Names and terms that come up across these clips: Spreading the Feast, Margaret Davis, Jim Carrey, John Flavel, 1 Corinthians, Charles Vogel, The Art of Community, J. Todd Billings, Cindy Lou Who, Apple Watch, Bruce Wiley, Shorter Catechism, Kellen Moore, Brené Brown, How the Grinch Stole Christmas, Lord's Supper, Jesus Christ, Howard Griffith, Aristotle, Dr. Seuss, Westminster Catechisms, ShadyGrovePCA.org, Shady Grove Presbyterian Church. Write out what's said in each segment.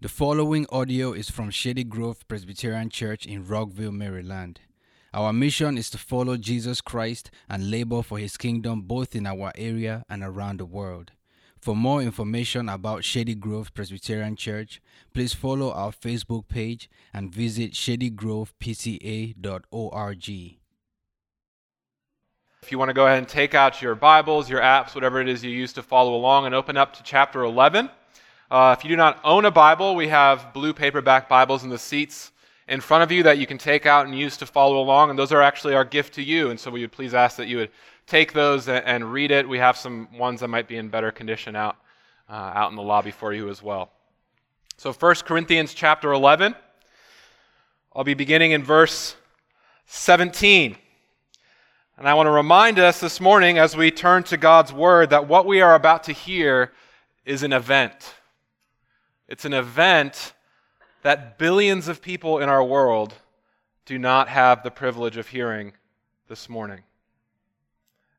The following audio is from Shady Grove Presbyterian Church in Rockville, Maryland. Our mission is to follow Jesus Christ and labor for His kingdom both in our area and around the world. For more information about Shady Grove Presbyterian Church, please follow our Facebook page and visit ShadyGrovePCA.org. If you want to go ahead and take out your Bibles, your apps, whatever it is you use to follow along, and open up to chapter 11. If you do not own a Bible, we have blue paperback Bibles in the seats in front of you that you can take out and use to follow along, and those are actually our gift to you, and so we would please ask that you would take those and read it. We have some ones that might be in better condition out in the lobby for you as well. So 1 Corinthians chapter 11, I'll be beginning in verse 17. And I want to remind us this morning as we turn to God's Word that what we are about to hear is an event. It's an event that billions of people in our world do not have the privilege of hearing this morning.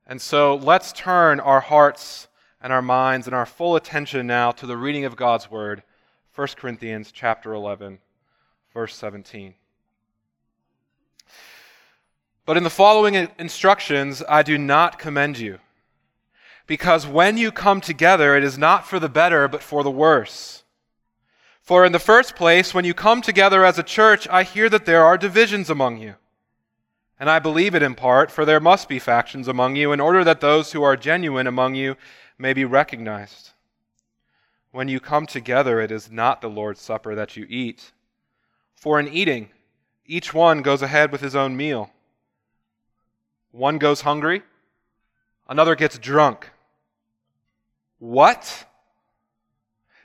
And so let's turn our hearts and our minds and our full attention now to the reading of God's Word, 1 Corinthians chapter 11, verse 17. But in the following instructions, I do not commend you, because when you come together, it is not for the better, but for the worse. For in the first place, when you come together as a church, I hear that there are divisions among you. And I believe it in part, for there must be factions among you, in order that those who are genuine among you may be recognized. When you come together, it is not the Lord's Supper that you eat. For in eating, each one goes ahead with his own meal. One goes hungry, another gets drunk. What?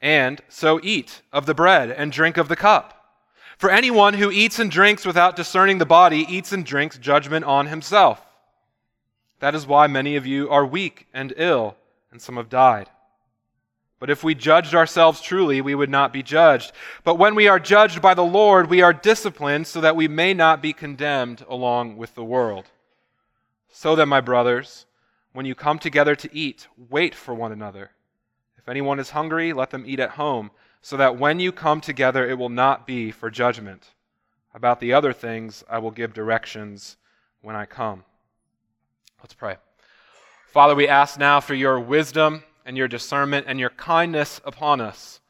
and so eat of the bread and drink of the cup. For anyone who eats and drinks without discerning the body eats and drinks judgment on himself. That is why many of you are weak and ill, and some have died. But if we judged ourselves truly, we would not be judged. But when we are judged by the Lord, we are disciplined so that we may not be condemned along with the world. So then, my brothers, when you come together to eat, wait for one another. If anyone is hungry, let them eat at home, so that when you come together, it will not be for judgment. About the other things, I will give directions when I come." Let's pray. Father, we ask now for your wisdom and your discernment and your kindness upon us.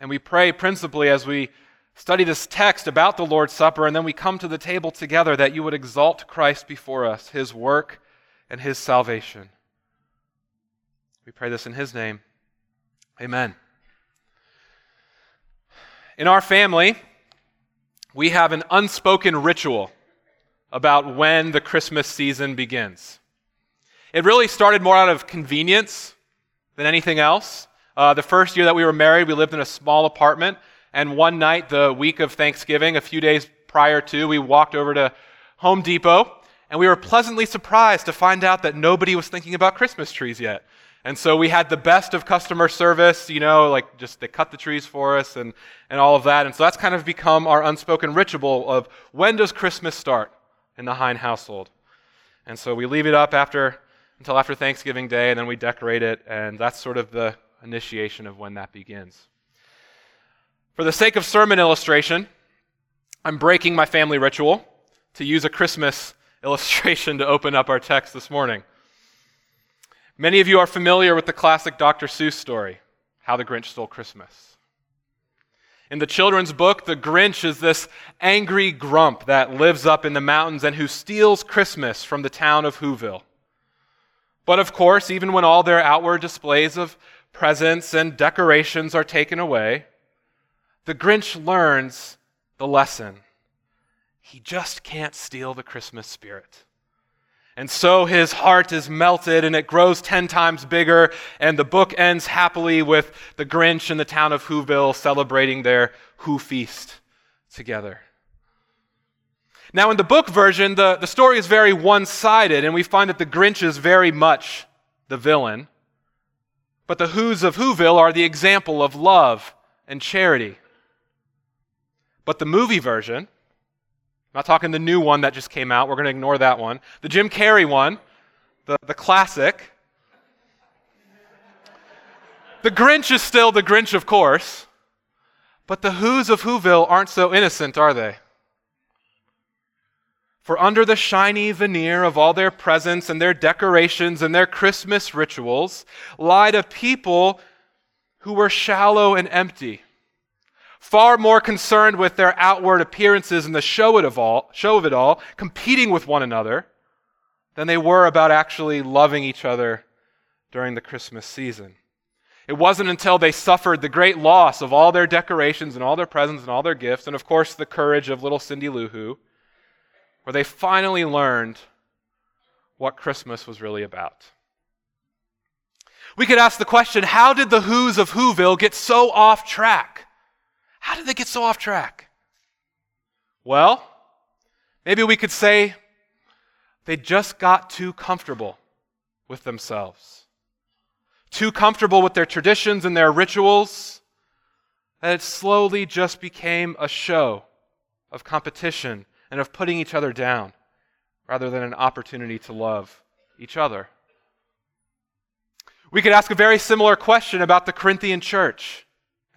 And we pray principally as we study this text about the Lord's Supper and then we come to the table together that you would exalt Christ before us, his work and his salvation. We pray this in his name. Amen. In our family, we have an unspoken ritual about when the Christmas season begins. It really started more out of convenience than anything else. The first year that we were married, we lived in a small apartment, and one night, the week of Thanksgiving, a few days prior to, we walked over to Home Depot, and we were pleasantly surprised to find out that nobody was thinking about Christmas trees yet. And so we had the best of customer service, like just they cut the trees for us and all of that. And so that's kind of become our unspoken ritual of when does Christmas start in the Hine household. And so we leave it up until after Thanksgiving Day, and then we decorate it, and that's sort of the initiation of when that begins. For the sake of sermon illustration, I'm breaking my family ritual to use a Christmas illustration to open up our text this morning. Many of you are familiar with the classic Dr. Seuss story, How the Grinch Stole Christmas. In the children's book, the Grinch is this angry grump that lives up in the mountains and who steals Christmas from the town of Whoville. But of course, even when all their outward displays of presents and decorations are taken away, the Grinch learns the lesson. He just can't steal the Christmas spirit. And so his heart is melted and it grows 10 times bigger, and the book ends happily with the Grinch in the town of Whoville celebrating their Who Feast together. Now in the book version, the story is very one-sided, and we find that the Grinch is very much the villain, but the Whos of Whoville are the example of love and charity. But the movie version, I'm not talking the new one that just came out. We're going to ignore that one. The Jim Carrey one, the classic. The Grinch is still the Grinch, of course. But the Whos of Whoville aren't so innocent, are they? For under the shiny veneer of all their presents and their decorations and their Christmas rituals lied a people who were shallow and empty, far more concerned with their outward appearances and the show of it all, competing with one another, than they were about actually loving each other during the Christmas season. It wasn't until they suffered the great loss of all their decorations and all their presents and all their gifts, and of course the courage of little Cindy Lou Who, where they finally learned what Christmas was really about. We could ask the question, how did the Whos of Whoville get so off track? How did they get so off track? Well, maybe we could say they just got too comfortable with themselves, too comfortable with their traditions and their rituals, that it slowly just became a show of competition and of putting each other down rather than an opportunity to love each other. We could ask a very similar question about the Corinthian church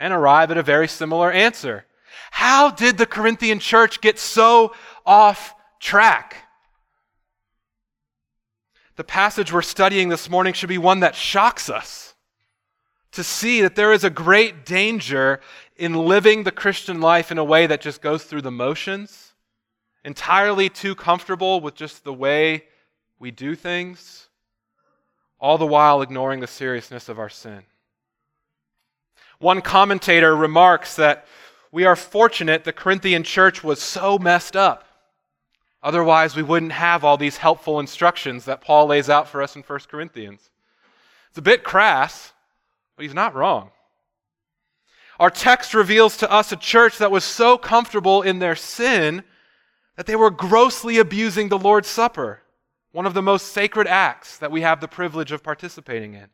and arrive at a very similar answer. How did the Corinthian church get so off track? The passage we're studying this morning should be one that shocks us to see that there is a great danger in living the Christian life in a way that just goes through the motions, entirely too comfortable with just the way we do things, all the while ignoring the seriousness of our sin. One commentator remarks that we are fortunate the Corinthian church was so messed up. Otherwise, we wouldn't have all these helpful instructions that Paul lays out for us in 1 Corinthians. It's a bit crass, but he's not wrong. Our text reveals to us a church that was so comfortable in their sin that they were grossly abusing the Lord's Supper, one of the most sacred acts that we have the privilege of participating in.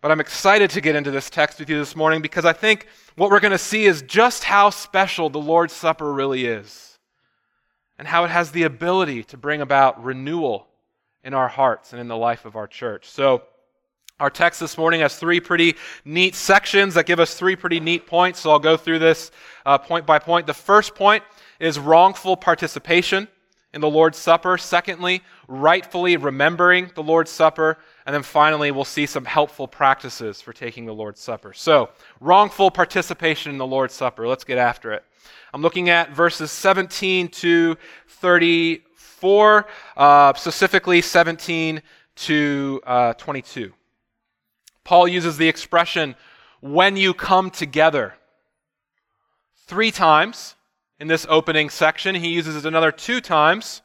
But I'm excited to get into this text with you this morning because I think what we're going to see is just how special the Lord's Supper really is and how it has the ability to bring about renewal in our hearts and in the life of our church. So our text this morning has 3 pretty neat sections that give us 3 pretty neat points, so I'll go through this point by point. The first point is wrongful participation in the Lord's Supper. Secondly, rightfully remembering the Lord's Supper. And then finally, we'll see some helpful practices for taking the Lord's Supper. So, wrongful participation in the Lord's Supper. Let's get after it. I'm looking at verses 17 to 34, specifically 17 to 22. Paul uses the expression, when you come together, 3 times. In this opening section, he uses it another 2 times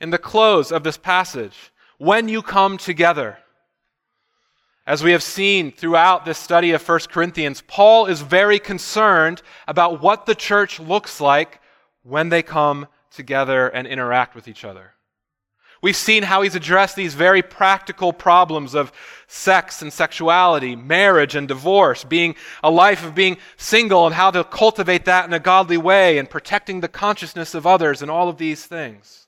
in the close of this passage. When you come together. As we have seen throughout this study of 1 Corinthians, Paul is very concerned about what the church looks like when they come together and interact with each other. We've seen how he's addressed these very practical problems of sex and sexuality, marriage and divorce, being a life of being single and how to cultivate that in a godly way and protecting the consciousness of others and all of these things.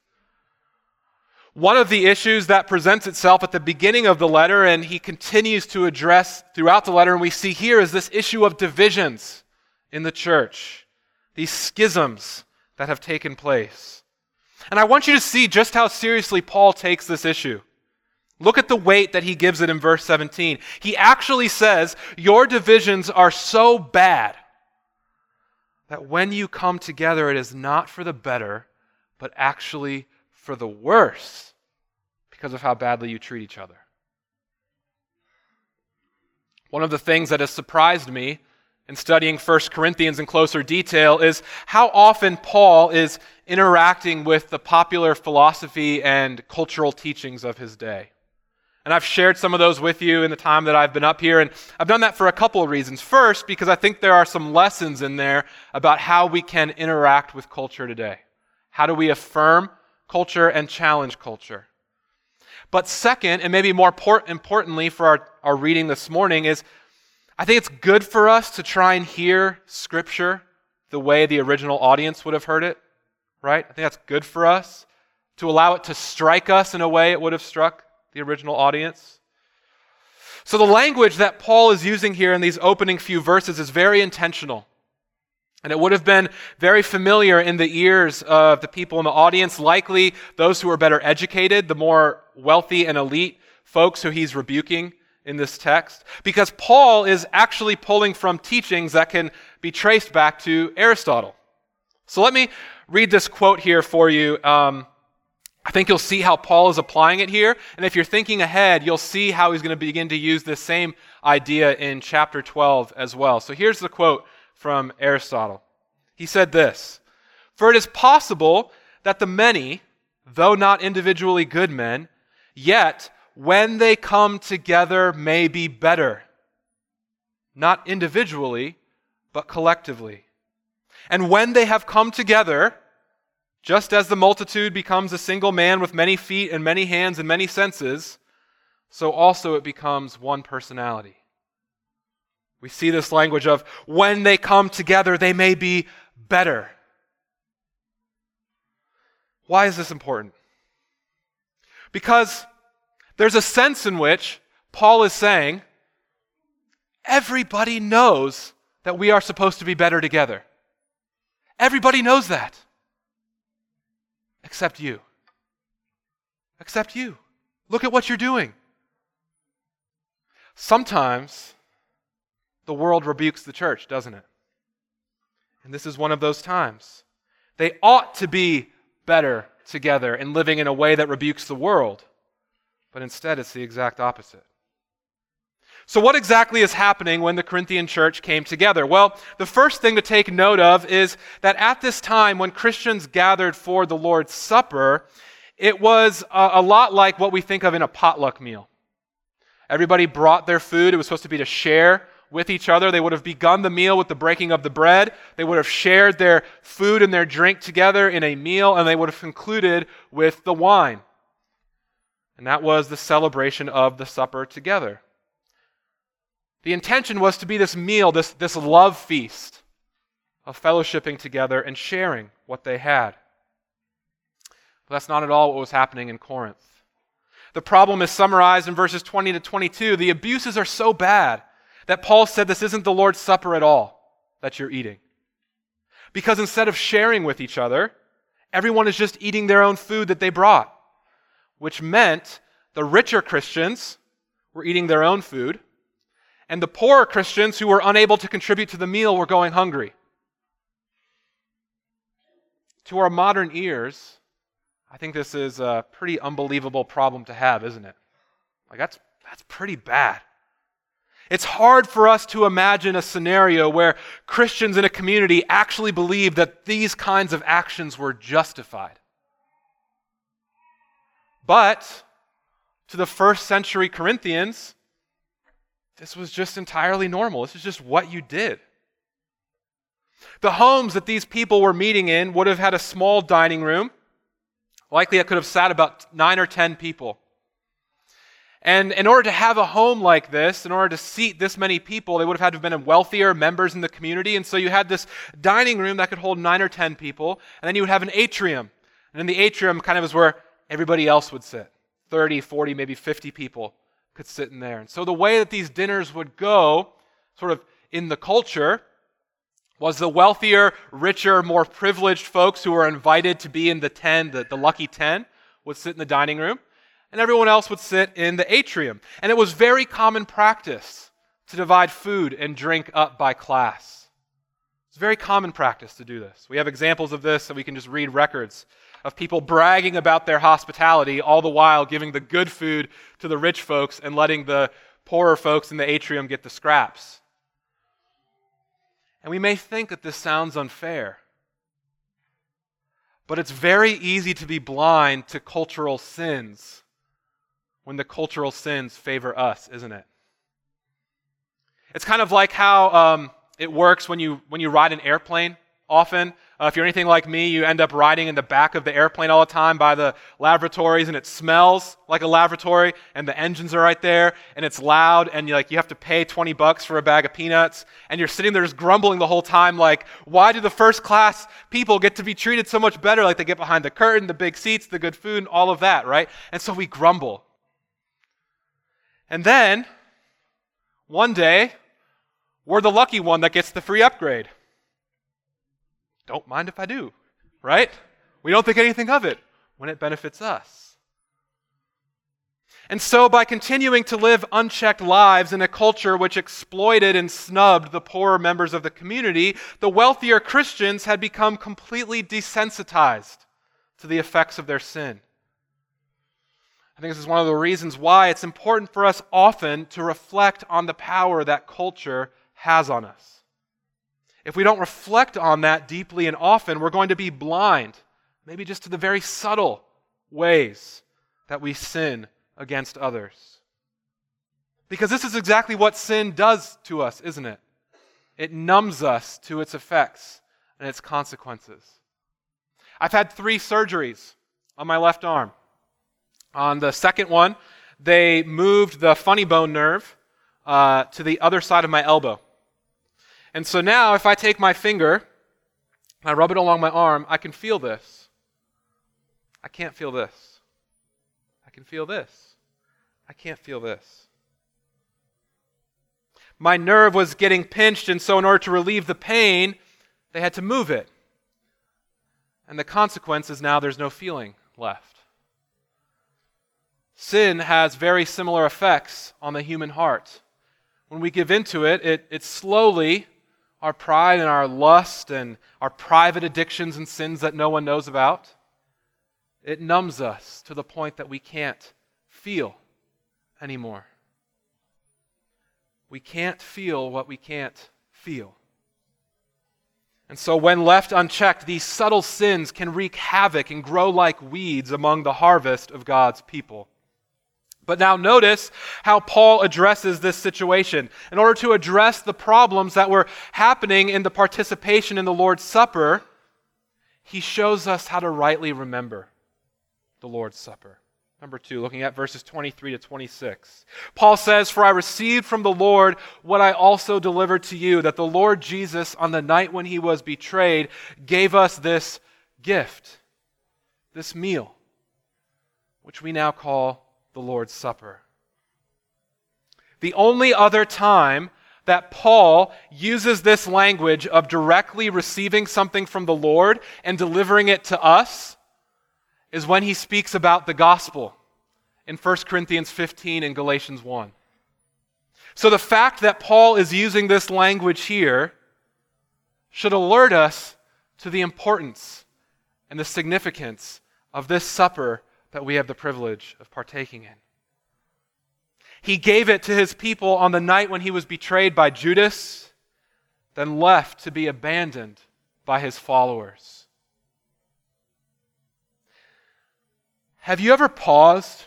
One of the issues that presents itself at the beginning of the letter and he continues to address throughout the letter and we see here is this issue of divisions in the church, these schisms that have taken place. And I want you to see just how seriously Paul takes this issue Look at the weight that he gives it in verse 17. He actually says, your divisions are so bad that when you come together, it is not for the better, but actually for the worse because of how badly you treat each other. One of the things that has surprised me in studying 1 Corinthians in closer detail is how often Paul is interacting with the popular philosophy and cultural teachings of his day. And I've shared some of those with you in the time that I've been up here, and I've done that for a couple of reasons. First, because I think there are some lessons in there about how we can interact with culture today. How do we affirm culture and challenge culture? But second, and maybe more importantly for our reading this morning, is I think it's good for us to try and hear Scripture the way the original audience would have heard it, right? I think that's good for us to allow it to strike us in a way it would have struck the original audience. So the language that Paul is using here in these opening few verses is very intentional. And it would have been very familiar in the ears of the people in the audience, likely those who are better educated, the more wealthy and elite folks who he's rebuking in this text, because Paul is actually pulling from teachings that can be traced back to Aristotle. So let me read this quote here for you. I think you'll see how Paul is applying it here, and if you're thinking ahead, you'll see how he's going to begin to use this same idea in chapter 12 as well. So here's the quote from Aristotle. He said this, "For it is possible that the many, though not individually good men, yet when they come together may be better, not individually, but collectively. And when they have come together, just as the multitude becomes a single man with many feet and many hands and many senses, so also it becomes one personality." We see this language of when they come together, they may be better. Why is this important? Because there's a sense in which Paul is saying, everybody knows that we are supposed to be better together. Everybody knows that. Except you. Except you. Look at what you're doing. Sometimes the world rebukes the church, doesn't it? And this is one of those times. They ought to be better together and living in a way that rebukes the world. But instead, it's the exact opposite. So what exactly is happening when the Corinthian church came together? Well, the first thing to take note of is that at this time, when Christians gathered for the Lord's Supper, it was a lot like what we think of in a potluck meal. Everybody brought their food. It was supposed to be to share with each other. They would have begun the meal with the breaking of the bread. They would have shared their food and their drink together in a meal, and they would have concluded with the wine. And that was the celebration of the supper together. The intention was to be this meal, this love feast of fellowshipping together and sharing what they had. But that's not at all what was happening in Corinth. The problem is summarized in verses 20 to 22. The abuses are so bad that Paul said this isn't the Lord's Supper at all that you're eating. Because instead of sharing with each other, everyone is just eating their own food that they brought, which meant the richer Christians were eating their own food, and the poorer Christians who were unable to contribute to the meal were going hungry. To our modern ears, I think this is a pretty unbelievable problem to have, isn't it? Like that's pretty bad. It's hard for us to imagine a scenario where Christians in a community actually believed that these kinds of actions were justified. But to the first century Corinthians, this was just entirely normal. This is just what you did. The homes that these people were meeting in would have had a small dining room. Likely it could have sat about 9 or 10 people. And in order to have a home like this, in order to seat this many people, they would have had to have been wealthier members in the community. And so you had this dining room that could hold 9 or 10 people. And then you would have an atrium. And in the atrium kind of is where everybody else would sit. 30, 40, maybe 50 people could sit in there. And so the way that these dinners would go, sort of in the culture, was the wealthier, richer, more privileged folks who were invited to be in the 10, the lucky 10, would sit in the dining room. and everyone else would sit in the atrium. And it was very common practice to divide food and drink up by class. It's very common practice to do this. We have examples of this, and we can just read records of people bragging about their hospitality, all the while giving the good food to the rich folks and letting the poorer folks in the atrium get the scraps. And we may think that this sounds unfair, but it's very easy to be blind to cultural sins when the cultural sins favor us, isn't it? It's kind of like how it works when you ride an airplane often. If you're anything like me, you end up riding in the back of the airplane all the time by the lavatories, and it smells like a lavatory, and the engines are right there, and it's loud, and you have to pay $20 for a bag of peanuts, and you're sitting there just grumbling the whole time, like, why do the first class people get to be treated so much better? Like, they get behind the curtain, the big seats, the good food, and all of that, right? And so we grumble. And then, one day, we're the lucky one that gets the free upgrade. Don't mind if I do, right? We don't think anything of it when it benefits us. And so by continuing to live unchecked lives in a culture which exploited and snubbed the poorer members of the community, the wealthier Christians had become completely desensitized to the effects of their sin. I think this is one of the reasons why it's important for us often to reflect on the power that culture has on us. If we don't reflect on that deeply and often, we're going to be blind, maybe just to the very subtle ways that we sin against others. Because this is exactly what sin does to us, isn't it? It numbs us to its effects and its consequences. I've had 3 surgeries on my left arm. On the second one, they moved the funny bone nerve to the other side of my elbow. And so now, if I take my finger and I rub it along my arm, I can feel this. I can't feel this. I can feel this. I can't feel this. My nerve was getting pinched, and so in order to relieve the pain, they had to move it. And the consequence is now there's no feeling left. Sin has very similar effects on the human heart. When we give into it, it slowly... our pride and our lust and our private addictions and sins that no one knows about, it numbs us to the point that we can't feel anymore. We can't feel what we can't feel. And so when left unchecked, these subtle sins can wreak havoc and grow like weeds among the harvest of God's people. But now notice how Paul addresses this situation. In order to address the problems that were happening in the participation in the Lord's Supper, he shows us how to rightly remember the Lord's Supper. Number 2, looking at verses 23 to 26. Paul says, "For I received from the Lord what I also delivered to you, that the Lord Jesus, on the night when he was betrayed, gave us this gift, this meal, which we now call the Lord's Supper." The only other time that Paul uses this language of directly receiving something from the Lord and delivering it to us is when he speaks about the gospel in 1 Corinthians 15 and Galatians 1. So the fact that Paul is using this language here should alert us to the importance and the significance of this supper that we have the privilege of partaking in. He gave it to his people on the night when he was betrayed by Judas, then left to be abandoned by his followers. Have you ever paused?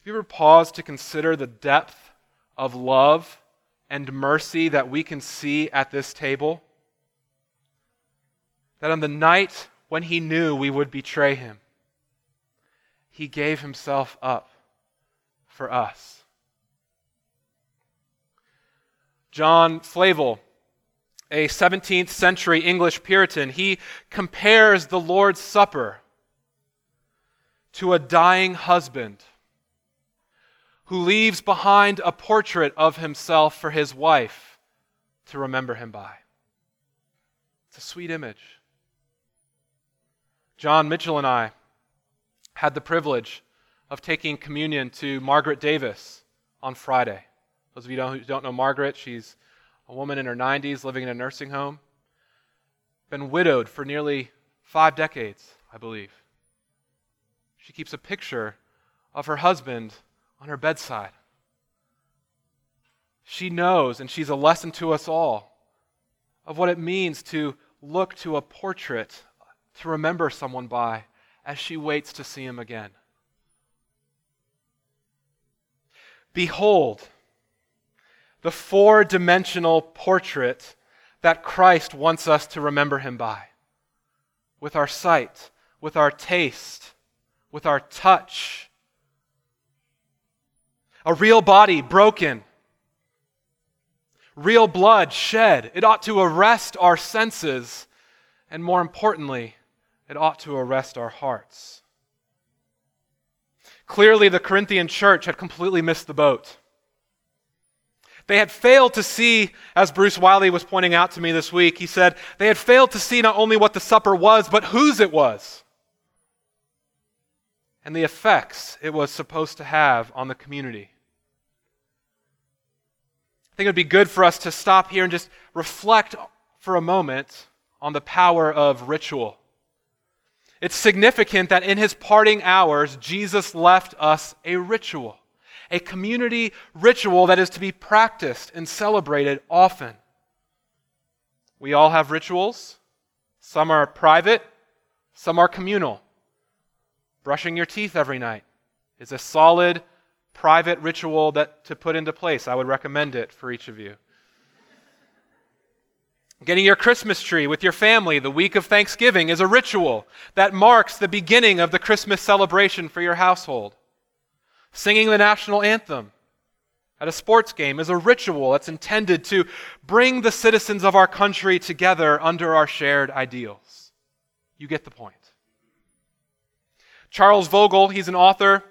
Have you ever paused to consider the depth of love and mercy that we can see at this table? That on the night when he knew we would betray him, he gave himself up for us. John Flavel, a 17th century English Puritan, he compares the Lord's Supper to a dying husband who leaves behind a portrait of himself for his wife to remember him by. It's a sweet image. John Mitchell and I had the privilege of taking communion to Margaret Davis on Friday. Those of you who don't know Margaret, she's a woman in her 90s living in a nursing home. Been widowed for nearly 5 decades, I believe. She keeps a picture of her husband on her bedside. She knows, and she's a lesson to us all, of what it means to look to a portrait to remember someone by as she waits to see him again. Behold, the 4-dimensional portrait that Christ wants us to remember him by. With our sight, with our taste, with our touch. A real body broken. Real blood shed. It ought to arrest our senses, and more importantly, it ought to arrest our hearts. Clearly, the Corinthian church had completely missed the boat. They had failed to see, as Bruce Wiley was pointing out to me this week, he said, they had failed to see not only what the supper was, but whose it was, and the effects it was supposed to have on the community. I think it would be good for us to stop here and just reflect for a moment on the power of ritual. It's significant that in his parting hours, Jesus left us a ritual, a community ritual that is to be practiced and celebrated often. We all have rituals. Some are private, some are communal. Brushing your teeth every night is a solid private ritual that to put into place. I would recommend it for each of you. Getting your Christmas tree with your family the week of Thanksgiving is a ritual that marks the beginning of the Christmas celebration for your household. Singing the national anthem at a sports game is a ritual that's intended to bring the citizens of our country together under our shared ideals. You get the point. Charles Vogel, he's an author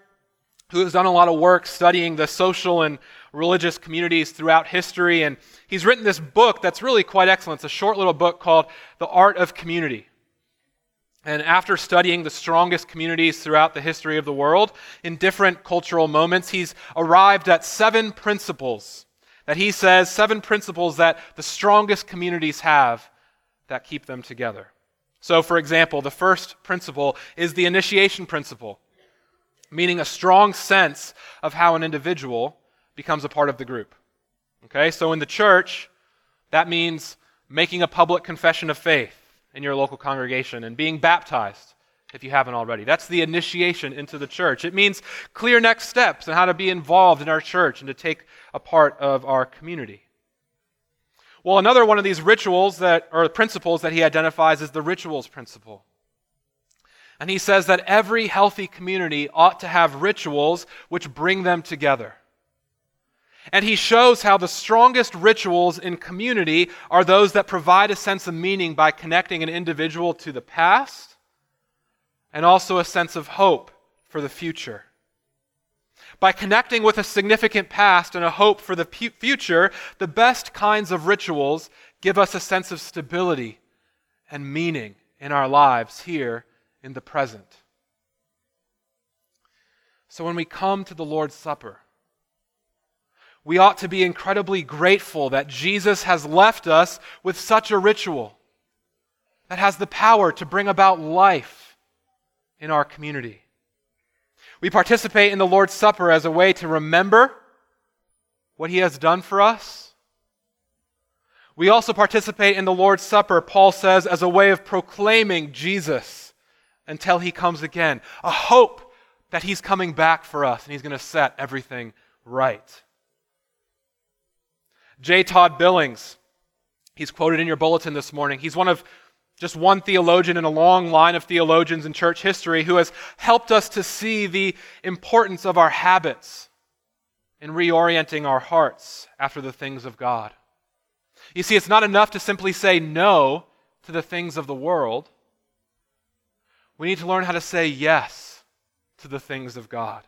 who has done a lot of work studying the social and religious communities throughout history, and he's written this book that's really quite excellent. It's a short little book called The Art of Community. And after studying the strongest communities throughout the history of the world in different cultural moments, he's arrived at 7 principles that he says, 7 principles that the strongest communities have that keep them together. So, for example, the first principle is the initiation principle, meaning a strong sense of how an individual becomes a part of the group. Okay, so in the church, that means making a public confession of faith in your local congregation and being baptized if you haven't already. That's the initiation into the church. It means clear next steps and how to be involved in our church and to take a part of our community. Well, another one of these rituals that, or principles that he identifies is the rituals principle. And he says that every healthy community ought to have rituals which bring them together. And he shows how the strongest rituals in community are those that provide a sense of meaning by connecting an individual to the past and also a sense of hope for the future. By connecting with a significant past and a hope for the future, the best kinds of rituals give us a sense of stability and meaning in our lives here in the present. So when we come to the Lord's Supper, we ought to be incredibly grateful that Jesus has left us with such a ritual that has the power to bring about life in our community. We participate in the Lord's Supper as a way to remember what he has done for us. We also participate in the Lord's Supper, Paul says, as a way of proclaiming Jesus until he comes again, a hope that he's coming back for us and he's going to set everything right. J. Todd Billings, he's quoted in your bulletin this morning. He's one of just one theologian in a long line of theologians in church history who has helped us to see the importance of our habits in reorienting our hearts after the things of God. You see, it's not enough to simply say no to the things of the world. We need to learn how to say yes to the things of God.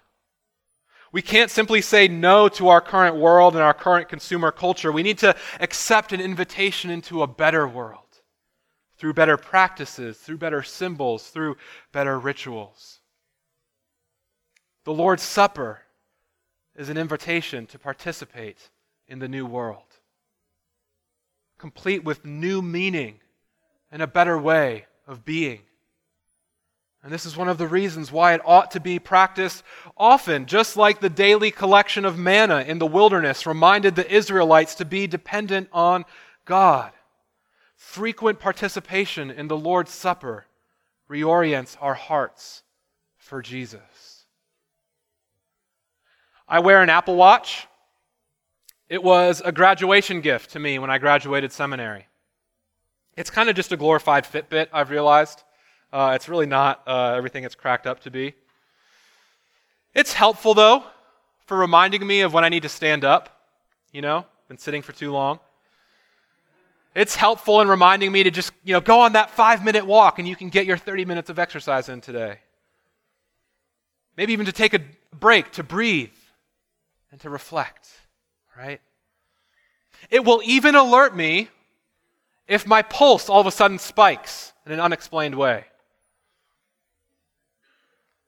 We can't simply say no to our current world and our current consumer culture. We need to accept an invitation into a better world through better practices, through better symbols, through better rituals. The Lord's Supper is an invitation to participate in the new world, complete with new meaning and a better way of being. And this is one of the reasons why it ought to be practiced often, just like the daily collection of manna in the wilderness reminded the Israelites to be dependent on God. Frequent participation in the Lord's Supper reorients our hearts for Jesus. I wear an Apple Watch. It was a graduation gift to me when I graduated seminary. It's kind of just a glorified Fitbit, I've realized. It's really not everything it's cracked up to be. It's helpful, though, for reminding me of when I need to stand up. You know, been sitting for too long. It's helpful in reminding me to just, go on that 5-minute walk and you can get your 30 minutes of exercise in today. Maybe even to take a break, to breathe, and to reflect, right? It will even alert me if my pulse all of a sudden spikes in an unexplained way.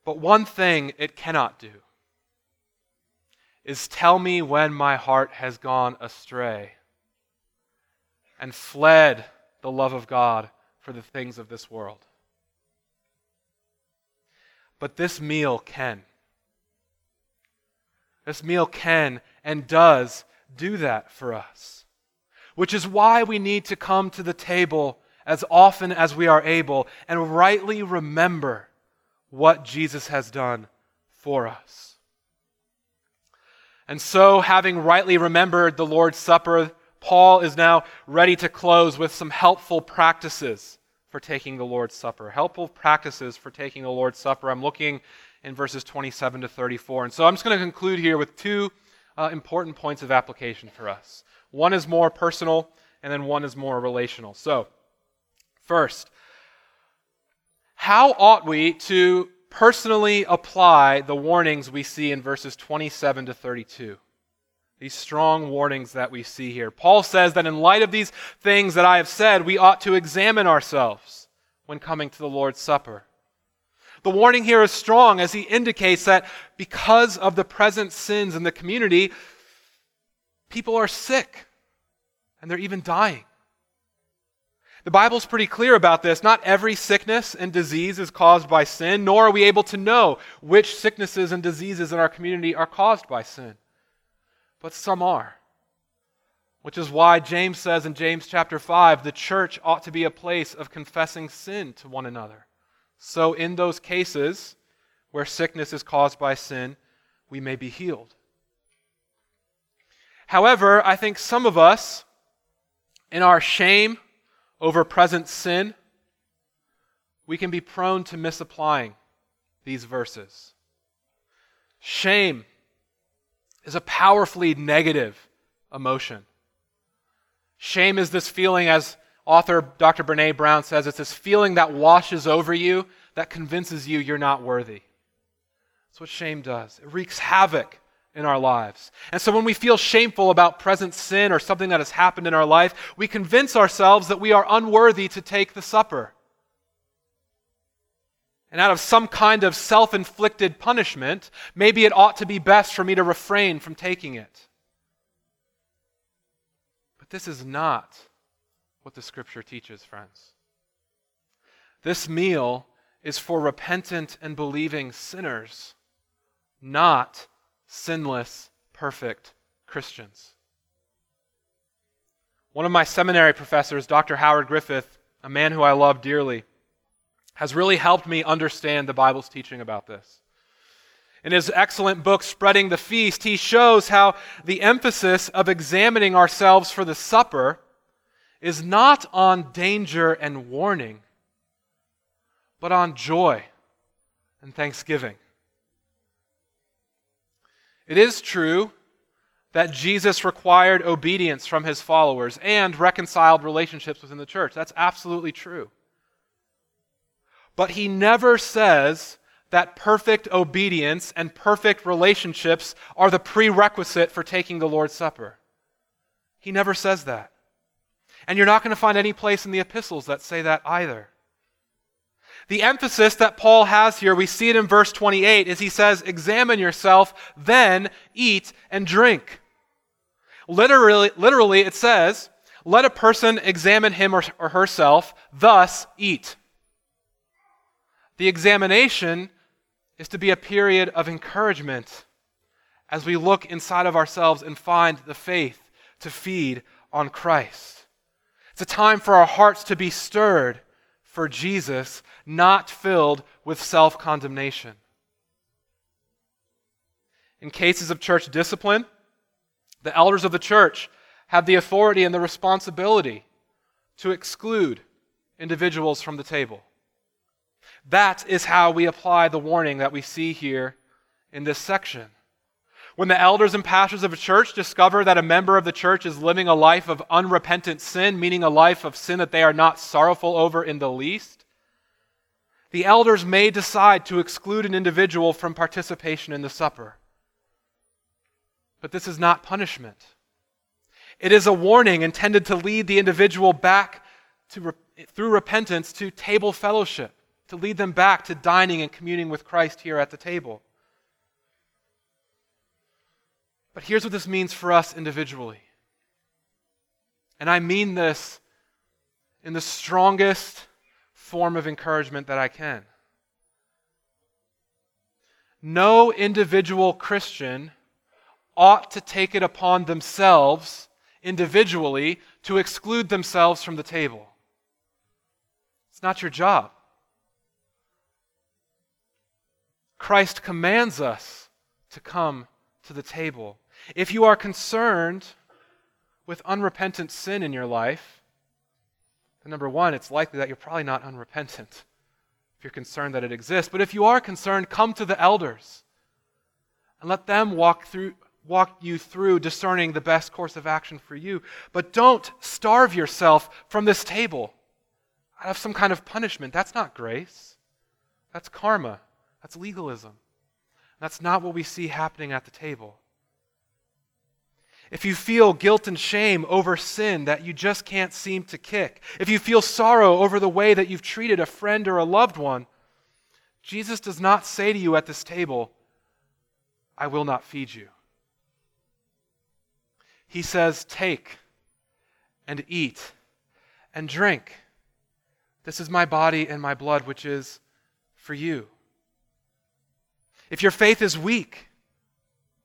But one thing it cannot do is tell me when my heart has gone astray and fled the love of God for the things of this world. But this meal can. This meal can and does do that for us, which is why we need to come to the table as often as we are able and rightly remember what Jesus has done for us. And so, having rightly remembered the Lord's Supper, Paul is now ready to close with some helpful practices for taking the Lord's Supper. Helpful practices for taking the Lord's Supper. I'm looking in verses 27 to 34. And so I'm just going to conclude here with two important points of application for us. One is more personal, and then one is more relational. So, first, how ought we to personally apply the warnings we see in verses 27 to 32? These strong warnings that we see here. Paul says that in light of these things that I have said, we ought to examine ourselves when coming to the Lord's Supper. The warning here is strong as he indicates that because of the present sins in the community, people are sick and they're even dying. The Bible's pretty clear about this. Not every sickness and disease is caused by sin, nor are we able to know which sicknesses and diseases in our community are caused by sin. But some are, which is why James says in James chapter 5, the church ought to be a place of confessing sin to one another. So in those cases where sickness is caused by sin, we may be healed. However, I think some of us, in our shame over present sin, we can be prone to misapplying these verses. Shame is a powerfully negative emotion. Shame is this feeling, as author Dr. Brené Brown says, it's this feeling that washes over you, that convinces you you're not worthy. That's what shame does. It wreaks havoc in our lives. And so when we feel shameful about present sin or something that has happened in our life, we convince ourselves that we are unworthy to take the supper. And out of some kind of self-inflicted punishment, maybe it ought to be best for me to refrain from taking it. But this is not what the Scripture teaches, friends. This meal is for repentant and believing sinners, not sinless, perfect Christians. One of my seminary professors, Dr. Howard Griffith, a man who I love dearly, has really helped me understand the Bible's teaching about this. In his excellent book, Spreading the Feast, he shows how the emphasis of examining ourselves for the supper is not on danger and warning, but on joy and thanksgiving. It is true that Jesus required obedience from his followers and reconciled relationships within the church. That's absolutely true. But he never says that perfect obedience and perfect relationships are the prerequisite for taking the Lord's Supper. He never says that. And you're not going to find any place in the epistles that say that either. The emphasis that Paul has here, we see it in verse 28, is he says, examine yourself, then eat and drink. Literally it says, let a person examine him or herself, thus eat. The examination is to be a period of encouragement as we look inside of ourselves and find the faith to feed on Christ. It's a time for our hearts to be stirred for Jesus, not filled with self-condemnation. In cases of church discipline, the elders of the church have the authority and the responsibility to exclude individuals from the table. That is how we apply the warning that we see here in this section. When the elders and pastors of a church discover that a member of the church is living a life of unrepentant sin, meaning a life of sin that they are not sorrowful over in the least, the elders may decide to exclude an individual from participation in the supper. But this is not punishment. It is a warning intended to lead the individual back through repentance to table fellowship, to lead them back to dining and communing with Christ here at the table. But here's what this means for us individually. And I mean this in the strongest form of encouragement that I can. No individual Christian ought to take it upon themselves individually to exclude themselves from the table. It's not your job. Christ commands us to come to the table. If you are concerned with unrepentant sin in your life, then number one, it's likely that you're probably not unrepentant if you're concerned that it exists. But if you are concerned, come to the elders and let them walk you through discerning the best course of action for you. But don't starve yourself from this table out of some kind of punishment. That's not grace. That's karma. That's legalism. That's not what we see happening at the table. If you feel guilt and shame over sin that you just can't seem to kick, if you feel sorrow over the way that you've treated a friend or a loved one, Jesus does not say to you at this table, I will not feed you. He says, take and eat and drink. This is my body and my blood, which is for you. If your faith is weak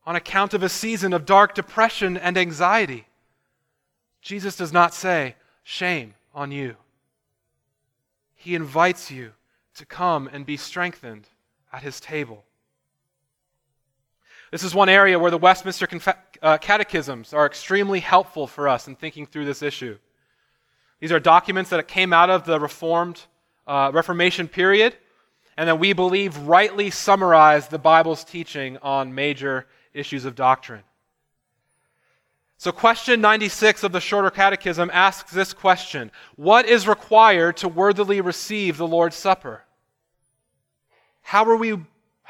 on account of a season of dark depression and anxiety, Jesus does not say, shame on you. He invites you to come and be strengthened at his table. This is one area where the Westminster Catechisms are extremely helpful for us in thinking through this issue. These are documents that came out of the Reformation period, and that we believe rightly summarize the Bible's teaching on major issues of doctrine. So question 96 of the Shorter Catechism asks this question: what is required to worthily receive the Lord's Supper? How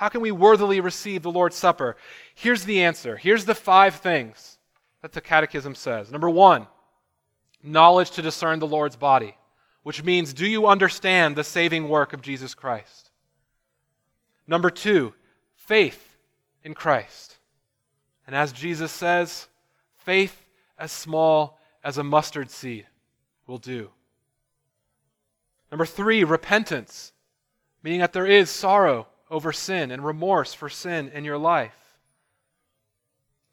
can we worthily receive the Lord's Supper? Here's the answer. Here's the five things that the Catechism says. Number one, knowledge to discern the Lord's body, which means, do you understand the saving work of Jesus Christ? Number two, faith in Christ. And as Jesus says, faith as small as a mustard seed will do. Number three, repentance, meaning that there is sorrow over sin and remorse for sin in your life.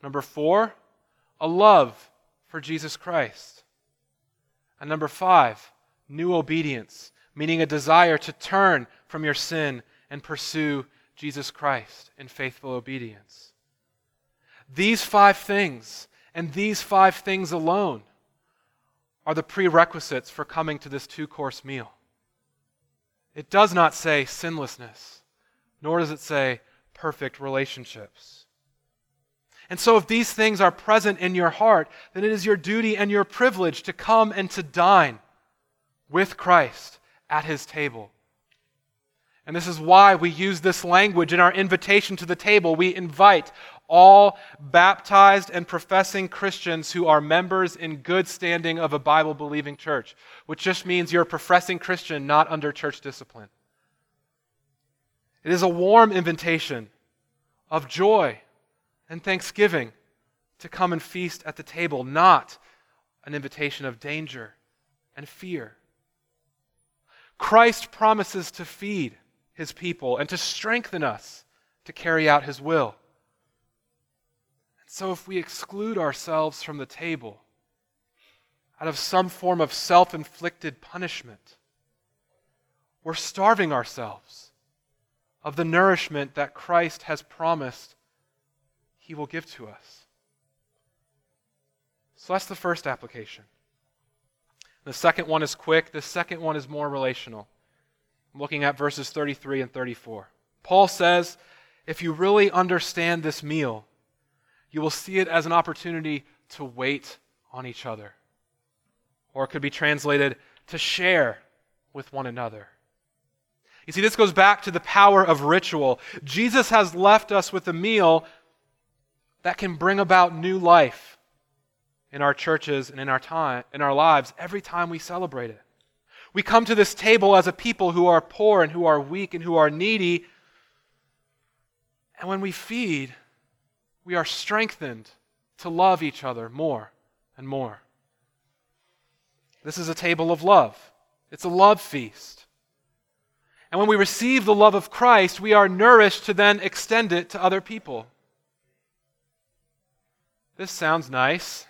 Number four, a love for Jesus Christ. And number five, new obedience, meaning a desire to turn from your sin and pursue Jesus Christ in faithful obedience. These five things, and these five things alone, are the prerequisites for coming to this two-course meal. It does not say sinlessness, nor does it say perfect relationships. And so if these things are present in your heart, then it is your duty and your privilege to come and to dine with Christ at his table. And this is why we use this language in our invitation to the table. We invite all baptized and professing Christians who are members in good standing of a Bible-believing church, which just means you're a professing Christian not under church discipline. It is a warm invitation of joy and thanksgiving to come and feast at the table, not an invitation of danger and fear. Christ promises to feed his people and to strengthen us to carry out his will. And so if we exclude ourselves from the table out of some form of self-inflicted punishment, we're starving ourselves of the nourishment that Christ has promised he will give to us. So that's the first application. The second one is quick. The second one is more relational. I'm looking at verses 33 and 34. Paul says, if you really understand this meal, you will see it as an opportunity to wait on each other. Or it could be translated, to share with one another. You see, this goes back to the power of ritual. Jesus has left us with a meal that can bring about new life in our churches and in our time, in our lives, every time we celebrate it. We come to this table as a people who are poor and who are weak and who are needy. And when we feed, we are strengthened to love each other more and more. This is a table of love. It's a love feast. And when we receive the love of Christ, we are nourished to then extend it to other people. This sounds nice,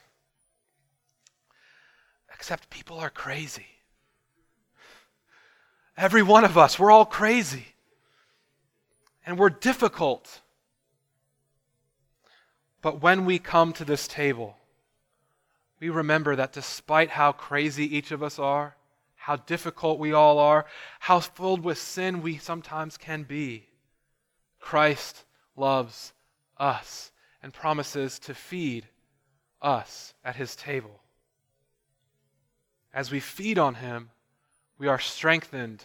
except people are crazy. Every one of us, we're all crazy. And we're difficult. But when we come to this table, we remember that despite how crazy each of us are, how difficult we all are, how filled with sin we sometimes can be, Christ loves us and promises to feed us at his table. As we feed on him, we are strengthened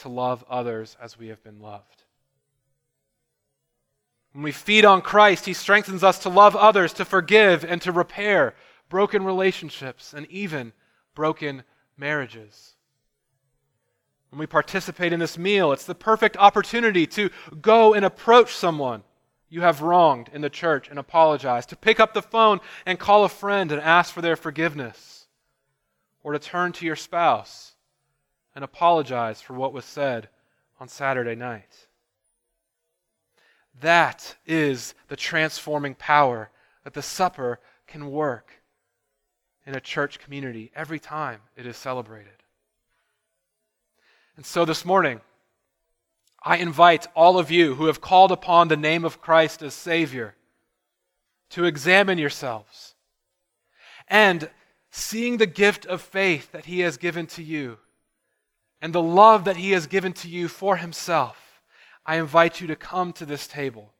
to love others as we have been loved. When we feed on Christ, he strengthens us to love others, to forgive, and to repair broken relationships, and even broken marriages. When we participate in this meal, it's the perfect opportunity to go and approach someone you have wronged in the church and apologize, to pick up the phone and call a friend and ask for their forgiveness, or to turn to your spouse and apologize for what was said on Saturday night. That is the transforming power that the supper can work in a church community every time it is celebrated. And so this morning, I invite all of you who have called upon the name of Christ as Savior to examine yourselves and, seeing the gift of faith that he has given to you and the love that he has given to you for himself, I invite you to come to this table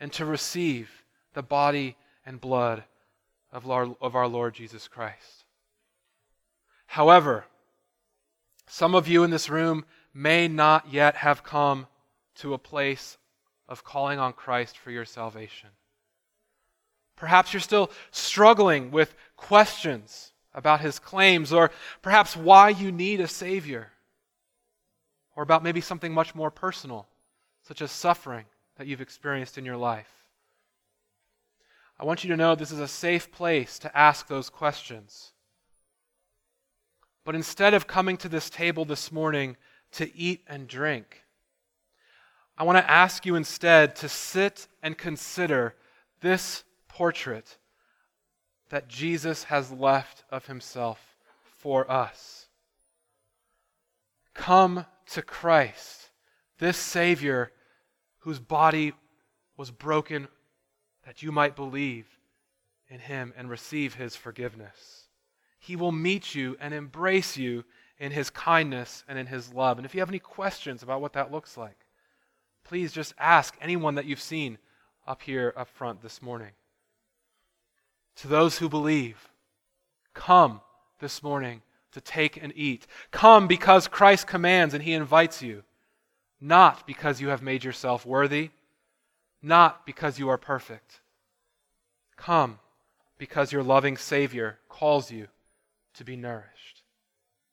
and to receive the body and blood of our Lord Jesus Christ. However, some of you in this room may not yet have come to a place of calling on Christ for your salvation. Perhaps you're still struggling with questions about his claims, or perhaps why you need a Savior, or about maybe something much more personal, such as suffering that you've experienced in your life. I want you to know this is a safe place to ask those questions. But instead of coming to this table this morning to eat and drink, I want to ask you instead to sit and consider this portrait that Jesus has left of himself for us. Come to Christ, this Savior whose body was broken that you might believe in him and receive his forgiveness. He will meet you and embrace you in his kindness and in his love. And if you have any questions about what that looks like, please just ask anyone that you've seen up here up front this morning. To those who believe, come this morning to take and eat. Come because Christ commands and he invites you, not because you have made yourself worthy, not because you are perfect. Come because your loving Savior calls you to be nourished.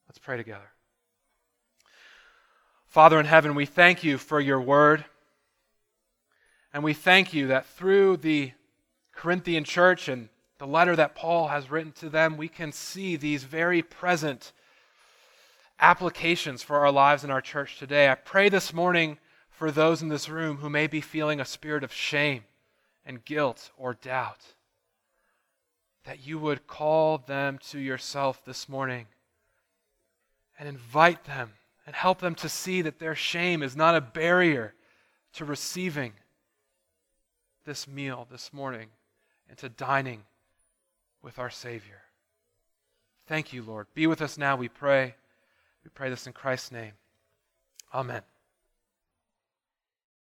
Let's pray together. Father in heaven, we thank you for your word. And we thank you that through the Corinthian church and the letter that Paul has written to them, we can see these very present applications for our lives in our church today. I pray this morning for those in this room who may be feeling a spirit of shame and guilt or doubt, that you would call them to yourself this morning and invite them and help them to see that their shame is not a barrier to receiving this meal this morning and to dining with our Savior. Thank you, Lord. Be with us now, we pray. We pray this in Christ's name. Amen.